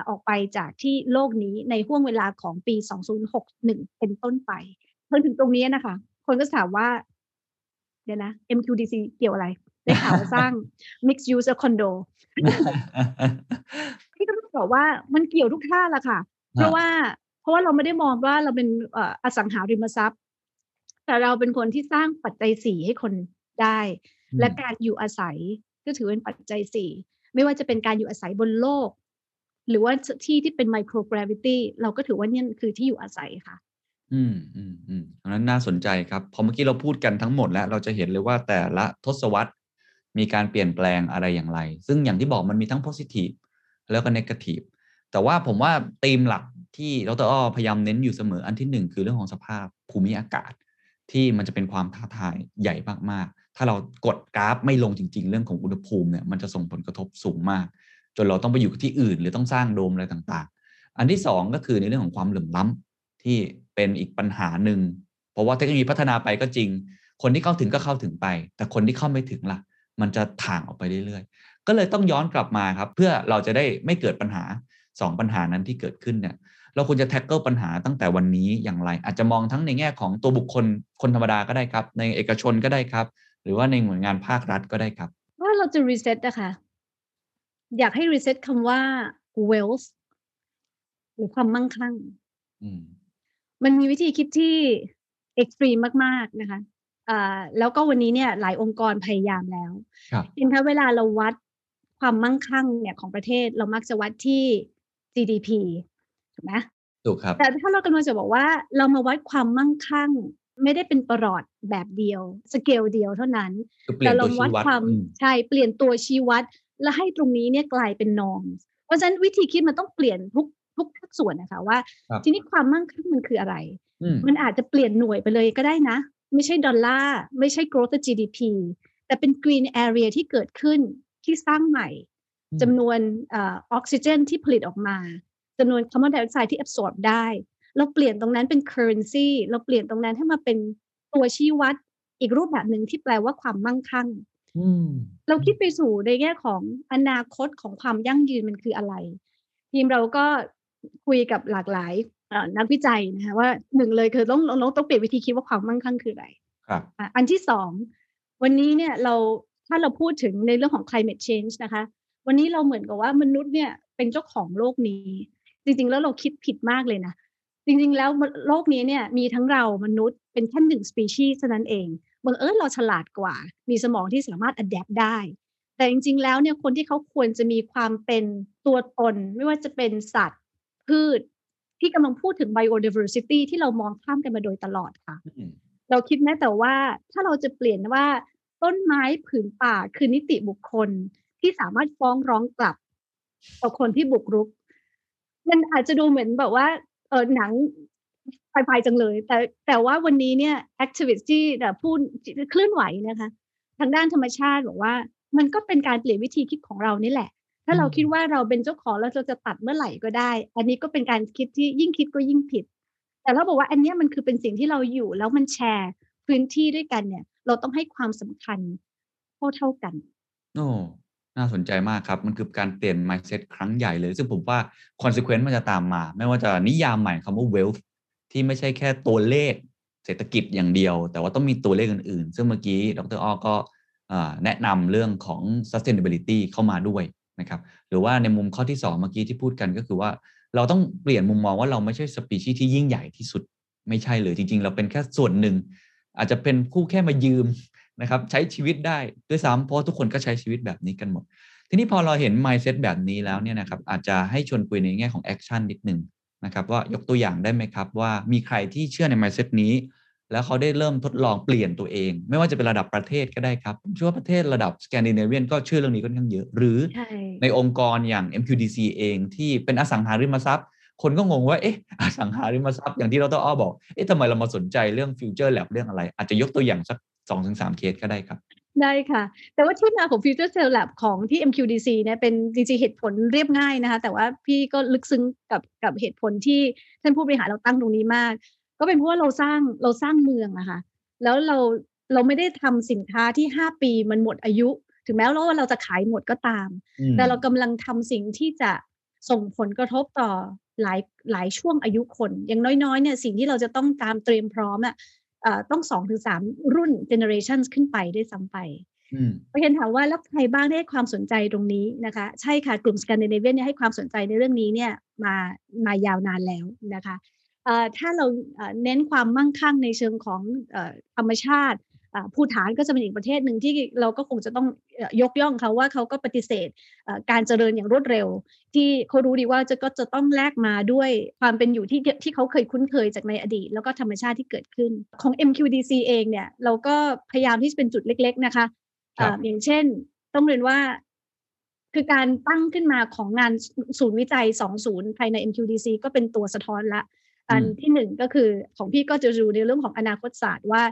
ออกไปจากที่โลกนี้ในห่วงเวลาของปีสองพันหกสิบเอ็ดเป็นต้นไปเพิ่งถึงตรงนี้นะคะคนก็ถามว่าเดี๋ยวนะ เอ็ม คิว ดี ซี เกี่ยวอะไรได้ข่าวสร้าง mixed use condo ที่ต้องบอกว่ามันเกี่ยวทุกท่าละค่ะเพราะว่าเพราะว่าเราไม่ได้มองว่าเราเป็นอสังหาริมทรัพย์แต่เราเป็นคนที่สร้างปัจจัยสี่ให้คนได้และการอยู่อาศัยก็ถือเป็นปัจจัยสี่ไม่ว่าจะเป็นการอยู่อาศัยบนโลกหรือว่าที่ที่เป็น microgravity เราก็ถือว่านี่คือที่อยู่อาศัยค่ะอืมอืมอืมเพราะนั้นน่าสนใจครับพอเมื่อกี้เราพูดกันทั้งหมดแล้วเราจะเห็นเลยว่าแต่ละทศวรรษมีการเปลี่ยนแปลงอะไรอย่างไรซึ่งอย่างที่บอกมันมีทั้ง positive แล้วก็เนกาทีฟแต่ว่าผมว่าธีมหลักที่ดร.อ้อพยายามเน้นอยู่เสมออันที่หนึ่งคือเรื่องของสภาพภูมิอากาศที่มันจะเป็นความท้าทายใหญ่มากๆถ้าเรากดกราฟไม่ลงจริงๆเรื่องของอุณหภูมิเนี่ยมันจะส่งผลกระทบสูงมากจนเราต้องไปอยู่ที่อื่นหรือต้องสร้างโดมอะไรต่างๆอันที่สองก็คือในเรื่องของความเหลื่อมล้ำที่เป็นอีกปัญหาหนึ่งเพราะว่าเทคโนโลยีพัฒนาไปก็จริงคนที่เข้าถึงก็เข้าถึงไปแต่คนที่เข้าไม่ถึงล่ะมันจะถ่างออกไปเรื่อยๆก็เลยต้องย้อนกลับมาครับเพื่อเราจะได้ไม่เกิดปัญหาสองปัญหานั้นที่เกิดขึ้นเนี่ยเราควรจะแท็กเกิลปัญหาตั้งแต่วันนี้อย่างไรอาจจะมองทั้งในแง่ของตัวบุคคลคนธรรมดาก็ได้ครับในเอกชนก็ได้ครับหรือว่าในหน่วยงานภาครัฐก็ได้ครับว่าเราจะรีเซ็ตนะคะอยากให้รีเซ็ตคำว่า wealth หรือความมั่งคั่ง ม, มันมีวิธีคิดที่เอ็กซ์ตรีมมากๆนะคะอ่าแล้วก็วันนี้เนี่ยหลายองค์กรพยายามแล้วจริงๆเวลาเราวัดความมั่งคั่งเนี่ยของประเทศเรามักจะวัดที่ จี ดี พี ถูกไหมถูกครับแต่ถ้าเรากำลังจะบอกว่าเรามาวัดความมั่งคั่งไม่ได้เป็นประหลอดแบบเดียวสเกลเดียวเท่านั้นแต่เราวัดความใช่เปลี่ยนตัวชี้วัดและให้ตรงนี้เนี่ยกลายเป็น norm เพราะฉะนั้นวิธีคิดมันต้องเปลี่ยนทุกทุกทุกส่วนนะคะว่าทีนี้ความมั่งคั่งมันคืออะไรมันอาจจะเปลี่ยนหน่วยไปเลยก็ได้นะไม่ใช่ดอลลาร์ไม่ใช่ growthจี ดี พี แต่เป็น green area ที่เกิดขึ้นที่สร้างใหม่จำนวนออกซิเจนที่ผลิตออกมาจำนวนคาร์บอนไดออกไซด์ที่ absorb ได้เราเปลี่ยนตรงนั้นเป็น currency เราเปลี่ยนตรงนั้นให้มาเป็นตัวชี้วัดอีกรูปแบบหนึ่งที่แปลว่าความมั่งคั่งเราคิดไปสู่ในแง่ของอนาคตของความยั่งยืนมันคืออะไรทีมเราก็คุยกับหลากหลายนักวิจัยนะคะว่าหนึ่งเลยคือต้องต้องต้องเปลี่ยนวิธีคิดว่าความมั่งคั่งคืออะไรครับอันที่สองวันนี้เนี่ยเราถ้าเราพูดถึงในเรื่องของ climate change นะคะวันนี้เราเหมือนกับว่ามนุษย์เนี่ยเป็นเจ้าของโลกนี้จริงๆแล้วเราคิดผิดมากเลยนะจริงๆแล้วโลกนี้เนี่ยมีทั้งเรามนุษย์เป็นแค่หนึ่ง species เท่านั้นเองบังเอิญเราฉลาดกว่ามีสมองที่สามารถ adapt ได้แต่จริงๆแล้วเนี่ยคนที่เขาควรจะมีความเป็นตัวตนไม่ว่าจะเป็นสัตว์พืชที่กำลังพูดถึง biodiversity ที่เรามองข้ามกันมาโดยตลอดค่ะ mm-hmm. เราคิดแม้แต่ว่าถ้าเราจะเปลี่ยนว่าต้นไม้ผืนป่าคือนิติบุคคลที่สามารถฟ้องร้องกลับต่อคนที่บุกรุกมันอาจจะดูเหมือนแบบว่าเออหนังไฟๆจังเลยแต่แต่ว่าวันนี้เนี่ย activist ที่พูดเคลื่อนไหวนะคะทางด้านธรรมชาติบอกว่ามันก็เป็นการเปลี่ยนวิธีคิดของเรานี่แหละถ้าเราคิดว่าเราเป็นเจ้าของแล้วเราจะตัดเมื่อไหร่ก็ได้อันนี้ก็เป็นการคิดที่ยิ่งคิดก็ยิ่งผิดแต่เราบอกว่าอันนี้มันคือเป็นสิ่งที่เราอยู่แล้วมันแชร์พื้นที่ด้วยกันเนี่ยเราต้องให้ความสำคัญเท่าเท่ากันโอ้น่าสนใจมากครับมันคือการเปลี่ยน mindset ครั้งใหญ่เลยซึ่งผมว่า consequence มันจะตามมาไม่ว่าจะนิยามใหม่คำว่า wealth ที่ไม่ใช่แค่ตัวเลขเศรษฐกิจอย่างเดียวแต่ว่าต้องมีตัวเลขอื่นๆซึ่งเมื่อกี้ดร.อ้อก็แนะนำเรื่องของ sustainability เข้ามาด้วยนะครับหรือว่าในมุมข้อที่สองเมื่อกี้ที่พูดกันก็คือว่าเราต้องเปลี่ยนมุมมองว่าเราไม่ใช่สปีชีส์ที่ยิ่งใหญ่ที่สุดไม่ใช่เลยจริงๆเราเป็นแค่ส่วนหนึ่งอาจจะเป็นคู่แค่มายืมนะครับใช้ชีวิตได้ด้วยซ้ำเพราะทุกคนก็ใช้ชีวิตแบบนี้กันหมดทีนี้พอเราเห็น mindset แบบนี้แล้วเนี่ยนะครับอาจจะให้ชวนคุยในแง่ของ action นิดนึงนะครับว่ายกตัวอย่างได้ไหมครับว่ามีใครที่เชื่อใน mindset นี้แล้วเขาได้เริ่มทดลองเปลี่ยนตัวเองไม่ว่าจะเป็นระดับประเทศก็ได้ครับผมเชื่อว่าประเทศระดับสแกนดิเนเวียนก็เชื่อเรื่องนี้ค่อนข้างเยอะหรือ okay. ในองค์กรอย่าง เอ็ม คิว ดี ซี เองที่เป็นอสังหาริมทรัพย์คนก็งงว่าเอ๊ะอสังหาริมทรัพย์อย่างที่ดร.อ้อบอกเอ๊ะทำไมเรามาสนใจเรื่อง Future Lab เรื่องอะไรอาจจะยกตัวอย่างสัก สองถึงสาม เคสก็ได้ครับได้ค่ะแต่ว่าที่มาของ Future Tales Lab ของที่ เอ็ม คิว ดี ซี เนี่ยเป็นจริงๆเหตุผลเรียบง่ายนะคะแต่ว่าพี่ก็ลึกซึ้งกับกับเหตุผลที่ท่านผู้บริหารเราตั้งตรงนี้มากก็เป็นเพราะว่าเราสร้างเราสร้างเมืองนะคะแล้วเราเราไม่ได้ทำสินค้าที่ห้าปีมันหมดอายุถึงแม้ว่าเราจะขายหมดก็ตามแต่เรากำลังทำสิ่งที่จะส่งผลกระทบต่อหลายหลายช่วงอายุคนอย่างน้อยๆเนี่ยสิ่งที่เราจะต้องตามเตรียมพร้อมอ่ะต้อง สองถึงสาม รุ่น generations ขึ้นไปด้วยซ้ำไปเพราะฉะนั้นถามว่าแล้วใครบ้างได้ความสนใจตรงนี้นะคะใช่ค่ะกลุ่มสแกนดิเนเวียนเนี่ยให้ความสนใจในเรื่องนี้เนี่ยมามายาวนานแล้วนะคะถ้าเราเน้นความมั่งคั่งในเชิงของธรรมชาติภูฐานก็จะเป็นอีกประเทศหนึ่งที่เราก็คงจะต้องยกย่องเขาว่าเขาก็ปฏิเสธการเจริญอย่างรวดเร็วที่เขารู้ดีว่าจะก็จะต้องแลกมาด้วยความเป็นอยู่ที่ที่เขาเคยคุ้นเคยจากในอดีตแล้วก็ธรรมชาติที่เกิดขึ้นของ เอ็ม คิว ดี ซี เองเนี่ยเราก็พยายามที่จะเป็นจุดเล็กๆนะคะอย่างเช่นต้องเรียนว่า คือการตั้งขึ้นมาของงานศูนย์วิจัยสองศูนย์ภายใน เอ็ม คิว ดี ซี ก็เป็นตัวสะท้อนละอันที่หนึ่งก็คือของพี่ก็จะดูในเรื่องของอนาคตศาสตร์ว่า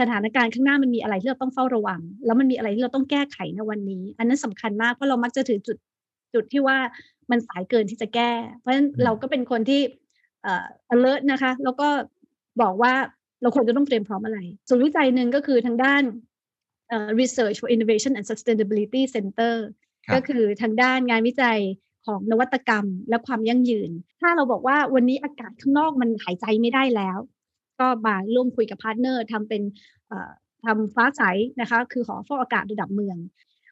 สถานการณ์ข้างหน้ามันมีอะไรที่เราต้องเฝ้าระวังแล้วมันมีอะไรที่เราต้องแก้ไขในวันนี้อันนั้นสำคัญมากเพราะเรามักจะถือจุดจุดที่ว่ามันสายเกินที่จะแก้เพราะฉะนั้นเราก็เป็นคนที่เอ่อ alert นะคะแล้วก็บอกว่าเราควรจะต้องเตรียมพร้อมอะไรส่วนวิจัยหนึ่งก็คือทางด้านเอ่อ research for innovation and sustainability center ก็คือทางด้านงานวิจัยของนวัตกรรมและความยั่งยืนถ้าเราบอกว่าวันนี้อากาศข้างนอกมันหายใจไม่ได้แล้วก็มาร่วมคุยกับพาร์ทเนอร์ทำเป็นทำฟ้าใสนะคะคือหอฟอกอากาศระดับเมือง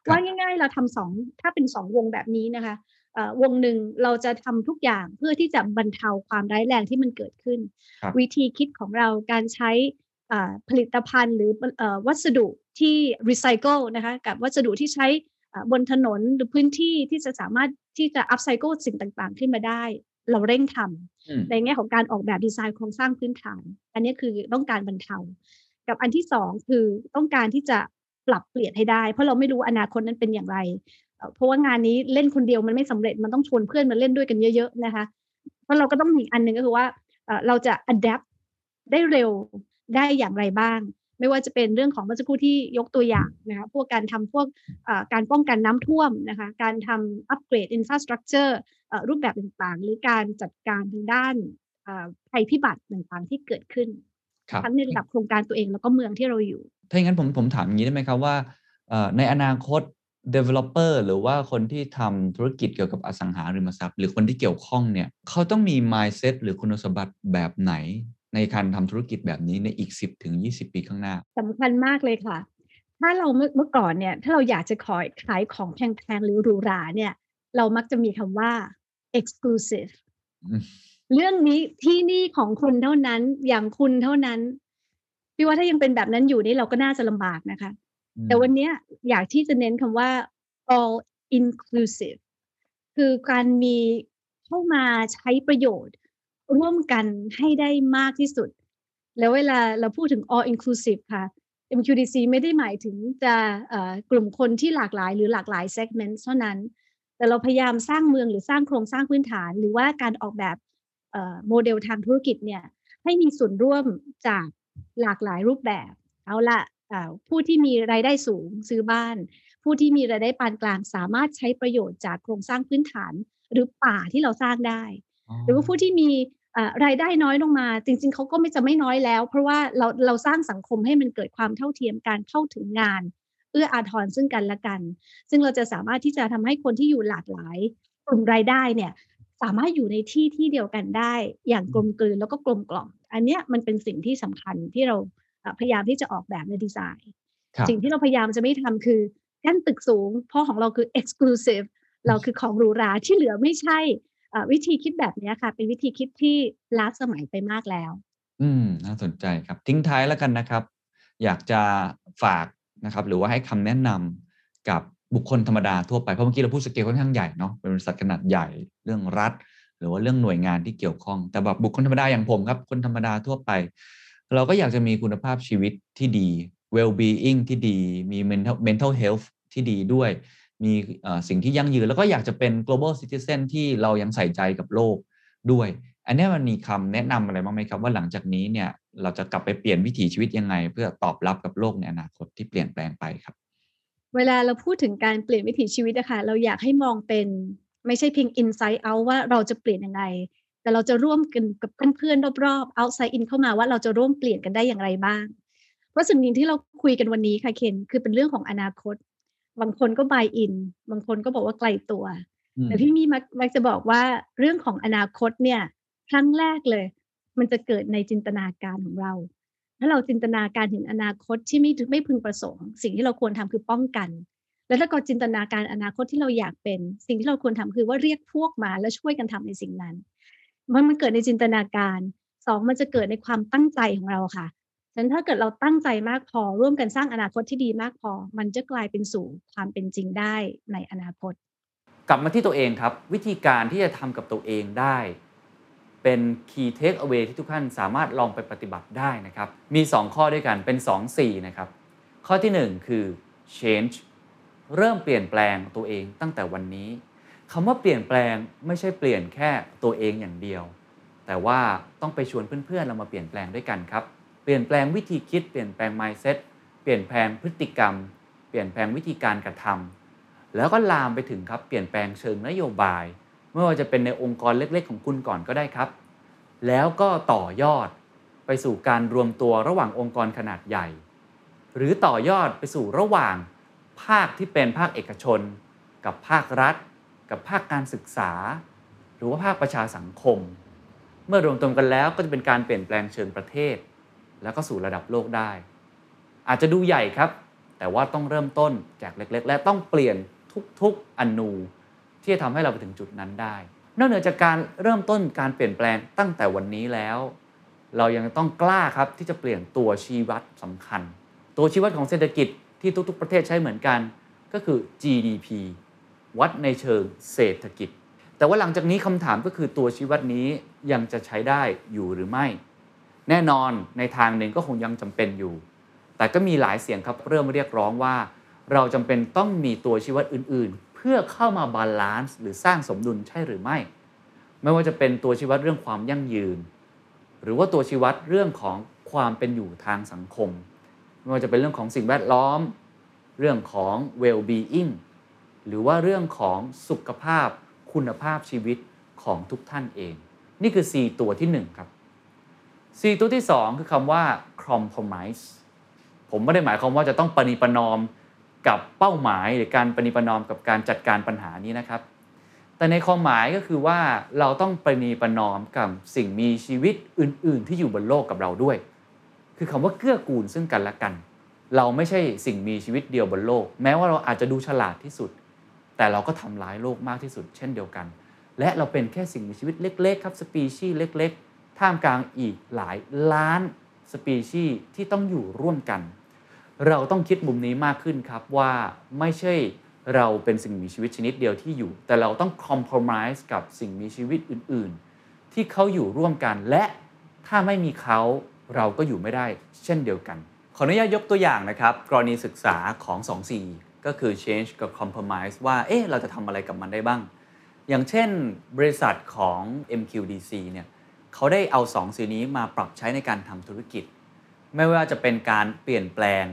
ว่าง่ายๆเราทำสองถ้าเป็นสองวงแบบนี้นะคะวงหนึ่งเราจะทำทุกอย่างเพื่อที่จะบรรเทาความร้ายแรงที่มันเกิดขึ้นวิธีคิดของเราการใช้ผลิตภัณฑ์หรือวัสดุที่รีไซเคิลนะคะกับวัสดุที่ใช้บนถนนหรือพื้นที่ที่จะสามารถที่จะอัพไซเคิลสิ่งต่างๆขึ้นมาได้เราเร่งทำในแง่ของการออกแบบดีไซน์โครงสร้างพื้นฐานอันนี้คือต้องการบรรเทากับอันที่สองคือต้องการที่จะปรับเปลี่ยนให้ได้เพราะเราไม่รู้อนาคตนั้นเป็นอย่างไรเพราะว่างานนี้เล่นคนเดียวมันไม่สำเร็จมันต้องชวนเพื่อนมาเล่นด้วยกันเยอะๆนะคะเพราะเราก็ต้องมีอันนึงก็คือว่าเราจะ adapt ได้เร็วได้อย่างไรบ้างไม่ว่าจะเป็นเรื่องของเมื่อสักครู่ที่ยกตัวอย่างนะคะพวกการทำพวกการป้องกันน้ำท่วมนะคะการทำอัปเกรดอินฟราสตรัคเจอร์รูปแบบต่างๆหรือการจัดการทางด้านภัยพิบัติต่างๆที่เกิดขึ้นทั้งในระดับโครงการตัวเองแล้วก็เมืองที่เราอยู่ถ้าอย่างนั้นผมผมถามอย่างนี้ได้ไหมครับว่าในอนาคต developer หรือว่าคนที่ทำธุรกิจเกี่ยวกับอสังหาริมทรัพย์หรือคนที่เกี่ยวข้องเนี่ยเขาต้องมี mindset หรือคุณสมบัติแบบไหนในการทำธุรกิจแบบนี้ในอีก สิบถึงยี่สิบ ปีข้างหน้าสำคัญมากเลยค่ะถ้าเราเมื่อก่อนเนี่ยถ้าเราอยากจะขอขายของแพงๆหรือหรูหราเนี่ยเรามักจะมีคำว่า exclusive เรื่องนี้ที่นี่ของคุณเท่านั้นอย่างคุณเท่านั้นพี่ว่าถ้ายังเป็นแบบนั้นอยู่นี่เราก็น่าจะลำบากนะคะแต่วันนี้อยากที่จะเน้นคำว่า all inclusive คือการมีเข้ามาใช้ประโยชน์ร่วมกันให้ได้มากที่สุดแล้วเวลาเราพูดถึง all inclusive ค่ะ เอ็ม คิว ดี ซี ไม่ได้หมายถึงจะกลุ่มคนที่หลากหลายหรือหลากหลาย segment เท่านั้นแต่เราพยายามสร้างเมืองหรือสร้างโครงสร้างพื้นฐานหรือว่าการออกแบบโมเดลทางธุรกิจเนี่ยให้มีส่วนร่วมจากหลากหลายรูปแบบเอาละผู้ที่มีรายได้สูงซื้อบ้านผู้ที่มีรายได้ปานกลางสามารถใช้ประโยชน์จากโครงสร้างพื้นฐานหรือป่าที่เราสร้างได้หรือว่าผู้ที่มีรายได้น้อยลงมาจริงๆเขาก็ไม่จะไม่น้อยแล้วเพราะว่าเราเราสร้างสังคมให้มันเกิดความเท่าเทียมการเข้าถึงงานเอื้ออาทรซึ่งกันและกันซึ่งเราจะสามารถที่จะทำให้คนที่อยู่หลากหลายกลุ่มรายได้เนี่ยสามารถอยู่ในที่ที่เดียวกันได้อย่างกลมกลืนแล้วก็กลมกล่อมอันเนี้ยมันเป็นสิ่งที่สำคัญที่เราพยายามที่จะออกแบบในดีไซน์สิ่งที่เราพยายามจะไม่ทำคือแค่ตึกสูงเพราะของเราคือ exclusive เราคือของหรูหราที่เหลือไม่ใช่วิธีคิดแบบนี้ค่ะเป็นวิธีคิดที่ล้าสมัยไปมากแล้วอืมน่าสนใจครับทิ้งท้ายแล้วกันนะครับอยากจะฝากนะครับหรือว่าให้คำแนะนำกับบุคคลธรรมดาทั่วไปเพราะเมื่อกี้เราพูดสเกลค่อนข้างใหญ่เนาะเป็นบริษัทขนาดใหญ่เรื่องรัฐหรือว่าเรื่องหน่วยงานที่เกี่ยวข้องแต่แบบบุคคลธรรมดาอย่างผมครับคนธรรมดาทั่วไปเราก็อยากจะมีคุณภาพชีวิตที่ดี well-being ที่ดีมี mental mental health ที่ดีด้วยมีสิ่งที่ยั่งยืนแล้วก็อยากจะเป็น global citizen ที่เรายังใส่ใจกับโลกด้วยอันนี้มันมีคำแนะนำอะไรบ้างไหมครับว่าหลังจากนี้เนี่ยเราจะกลับไปเปลี่ยนวิถีชีวิตยังไงเพื่อตอบรับกับโลกในอนาคตที่เปลี่ยนแปลงไปครับเวลาเราพูดถึงการเปลี่ยนวิถีชีวิตนะคะเราอยากให้มองเป็นไม่ใช่เพียง inside out ว่าเราจะเปลี่ยนยังไงแต่เราจะร่วมกันกับเพื่อนๆรอบๆ outside in เข้ามาว่าเราจะร่วมเปลี่ยนกันได้อย่างไรบ้างเพราะสิ่งหนึ่งที่เราคุยกันวันนี้ค่ะเคนคือเป็นเรื่องของอนาคตบางคนก็ buy in บางคนก็บอกว่าไกลตัวแต่พี่มีมักจะบอกว่าเรื่องของอนาคตเนี่ยครั้งแรกเลยมันจะเกิดในจินตนาการของเราถ้าเราจินตนาการถึงอนาคตที่ไม่ไม่พึงประสงค์สิ่งที่เราควรทำคือป้องกันแล้วถ้าก็จินตนาการอนาคตที่เราอยากเป็นสิ่งที่เราควรทำคือว่าเรียกพวกมาแล้วช่วยกันทำในสิ่งนั้นมันมันเกิดในจินตนาการสองมันจะเกิดในความตั้งใจของเราค่ะฉะนั้นถ้าเกิดเราตั้งใจมากพอร่วมกันสร้างอนาคตที่ดีมากพอมันจะกลายเป็นสู่ความเป็นจริงได้ในอนาคตกลับมาที่ตัวเองครับวิธีการที่จะทำกับตัวเองได้เป็น key take away ที่ทุกท่านสามารถลองไปปฏิบัติได้นะครับมีสองข้อด้วยกันเป็นสอง C นะครับข้อที่หนึ่งคือ change เริ่มเปลี่ยนแปลงตัวเองตั้งแต่วันนี้คำว่าเปลี่ยนแปลงไม่ใช่เปลี่ยนแค่ตัวเองอย่างเดียวแต่ว่าต้องไปชวนเพื่อนๆเรามาเปลี่ยนแปลงด้วยกันครับเปลี่ยนแปลงวิธีคิดเปลี่ยนแปลง mindset เปลี่ยนแปลงพฤติกรรมเปลี่ยนแปลงวิธีการกระทำแล้วก็ลามไปถึงครับเปลี่ยนแปลงเชิงนโยบายไม่ว่าจะเป็นในองค์กรเล็กๆของคุณก่อนก็ได้ครับแล้วก็ต่อยอดไปสู่การรวมตัวระหว่างองค์กรขนาดใหญ่หรือต่อยอดไปสู่ระหว่างภาคที่เป็นภาคเอกชนกับภาครัฐกับภาคการศึกษาหรือว่าภาคประชาสังคมเมื่อรวมตัวกันแล้วก็จะเป็นการเปลี่ยนแปลงเชิงประเทศแล้วก็สู่ระดับโลกได้อาจจะดูใหญ่ครับแต่ว่าต้องเริ่มต้นจากเล็กๆและต้องเปลี่ยนทุกๆอนูที่จะทำให้เราไปถึงจุดนั้นได้นอกเหนือจากการเริ่มต้นการเปลี่ยนแปลงตั้งแต่วันนี้แล้วเรายังต้องกล้าครับที่จะเปลี่ยนตัวชี้วัดสำคัญตัวชี้วัดของเศรษฐกิจที่ทุกๆประเทศใช้เหมือนกันก็คือ จี ดี พี วัดในเชิงเศรษฐกิจแต่ว่าหลังจากนี้คำถามก็คือตัวชี้วัดนี้ยังจะใช้ได้อยู่หรือไม่แน่นอนในทางหนึ่งก็คงยังจำเป็นอยู่แต่ก็มีหลายเสียงครับเริ่มเรียกร้องว่าเราจำเป็นต้องมีตัวชี้วัดอื่นๆเพื่อเข้ามาบาลานซ์หรือสร้างสมดุลใช่หรือไม่ไม่ว่าจะเป็นตัวชี้วัดเรื่องความยั่งยืนหรือว่าตัวชี้วัดเรื่องของความเป็นอยู่ทางสังคมไม่ว่าจะเป็นเรื่องของสิ่งแวดล้อมเรื่องของ well-being หรือว่าเรื่องของสุขภาพคุณภาพชีวิตของทุกท่านเองนี่คือสี่ตัวที่หนึ่งครับสี่ตัวที่สองคือคำว่า compromise ผมไม่ได้หมายความว่าจะต้องปณิประนอมกับเป้าหมายหรือการปณิประนอมกับการจัดการปัญหานี้นะครับแต่ในความหมายก็คือว่าเราต้องปณิประนอมกับสิ่งมีชีวิตอื่นๆที่อยู่บนโลกกับเราด้วยคือคำว่าเกื้อกูลซึ่งกันและกันเราไม่ใช่สิ่งมีชีวิตเดียวบนโลกแม้ว่าเราอาจจะดูฉลาดที่สุดแต่เราก็ทำร้ายโลกมากที่สุดเช่นเดียวกันและเราเป็นแค่สิ่งมีชีวิตเล็กๆครับสปีชีส์เล็กๆท่ามกลางอีกหลายล้านสปีชีส์ที่ต้องอยู่ร่วมกันเราต้องคิดมุมนี้มากขึ้นครับว่าไม่ใช่เราเป็นสิ่งมีชีวิตชนิดเดียวที่อยู่แต่เราต้องคอมโพรไมซ์กับสิ่งมีชีวิตอื่นๆที่เขาอยู่ร่วมกันและถ้าไม่มีเขาเราก็อยู่ไม่ได้เช่นเดียวกันขออนุญาตยกตัวอย่างนะครับกรณีศึกษาของ สอง ซี ก็คือ change กับ compromise ว่าเอ๊ะเราจะทำอะไรกับมันได้บ้างอย่างเช่นบริษัทของ เอ็ม คิว ดี ซี เนี่ยเขาได้เอา สอง ซี นี้มาปรับใช้ในการทำธุรกิจไม่ว่าจะเป็นการเปลี่ยนแปลง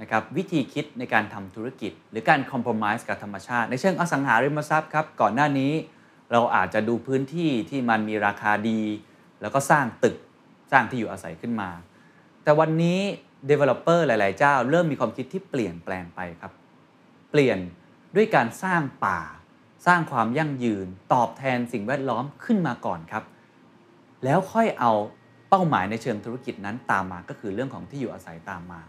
นะครับวิธีคิดในการทำธุรกิจหรือการ compromise กับธรรมชาติในเชิงอสังหาริมทรัพย์ครับก่อนหน้านี้เราอาจจะดูพื้นที่ที่มันมีราคาดีแล้วก็สร้างตึกสร้างที่อยู่อาศัยขึ้นมาแต่วันนี้ developer หลายๆเจ้าเริ่มมีความคิดที่เปลี่ยนแปลงไปครับเปลี่ยนด้วยการสร้างป่าสร้างความยั่งยืนตอบแทนสิ่งแวดล้อมขึ้นมาก่อนครับแล้วค่อยเอาเป้าหมายในเชิงธุรกิจนั้นตามมาก็คือเรื่องของที่อยู่อาศัยตามมา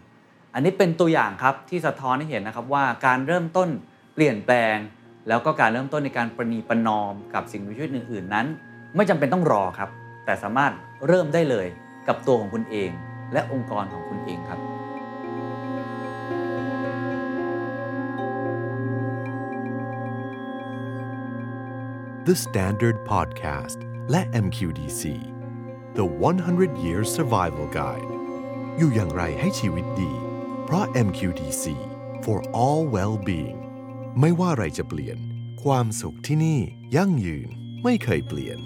อันนี้เป็นตัวอย่างครับที่สะท้อนให้เห็นนะครับว่าการเริ่มต้นเปลี่ยนแปลงแล้วก็การเริ่มต้นในการประนีประนอมกับสิ่งมีชีวิตอื่นๆนั้นไม่จำเป็นต้องรอครับแต่สามารถเริ่มได้เลยกับตัวของคุณเองและองค์กรของคุณเองครับThe Standard Podcast และ เอ็ม คิว ดี ซีThe หนึ่งร้อย Years Survival Guide อยู่อย่างไรให้ชีวิตดีเพราะ เอ็ม คิว ดี ซี for all well-being ไม่ว่าอะไรจะเปลี่ยนความสุขที่นี่ยั่งยืนไม่เคยเปลี่ยน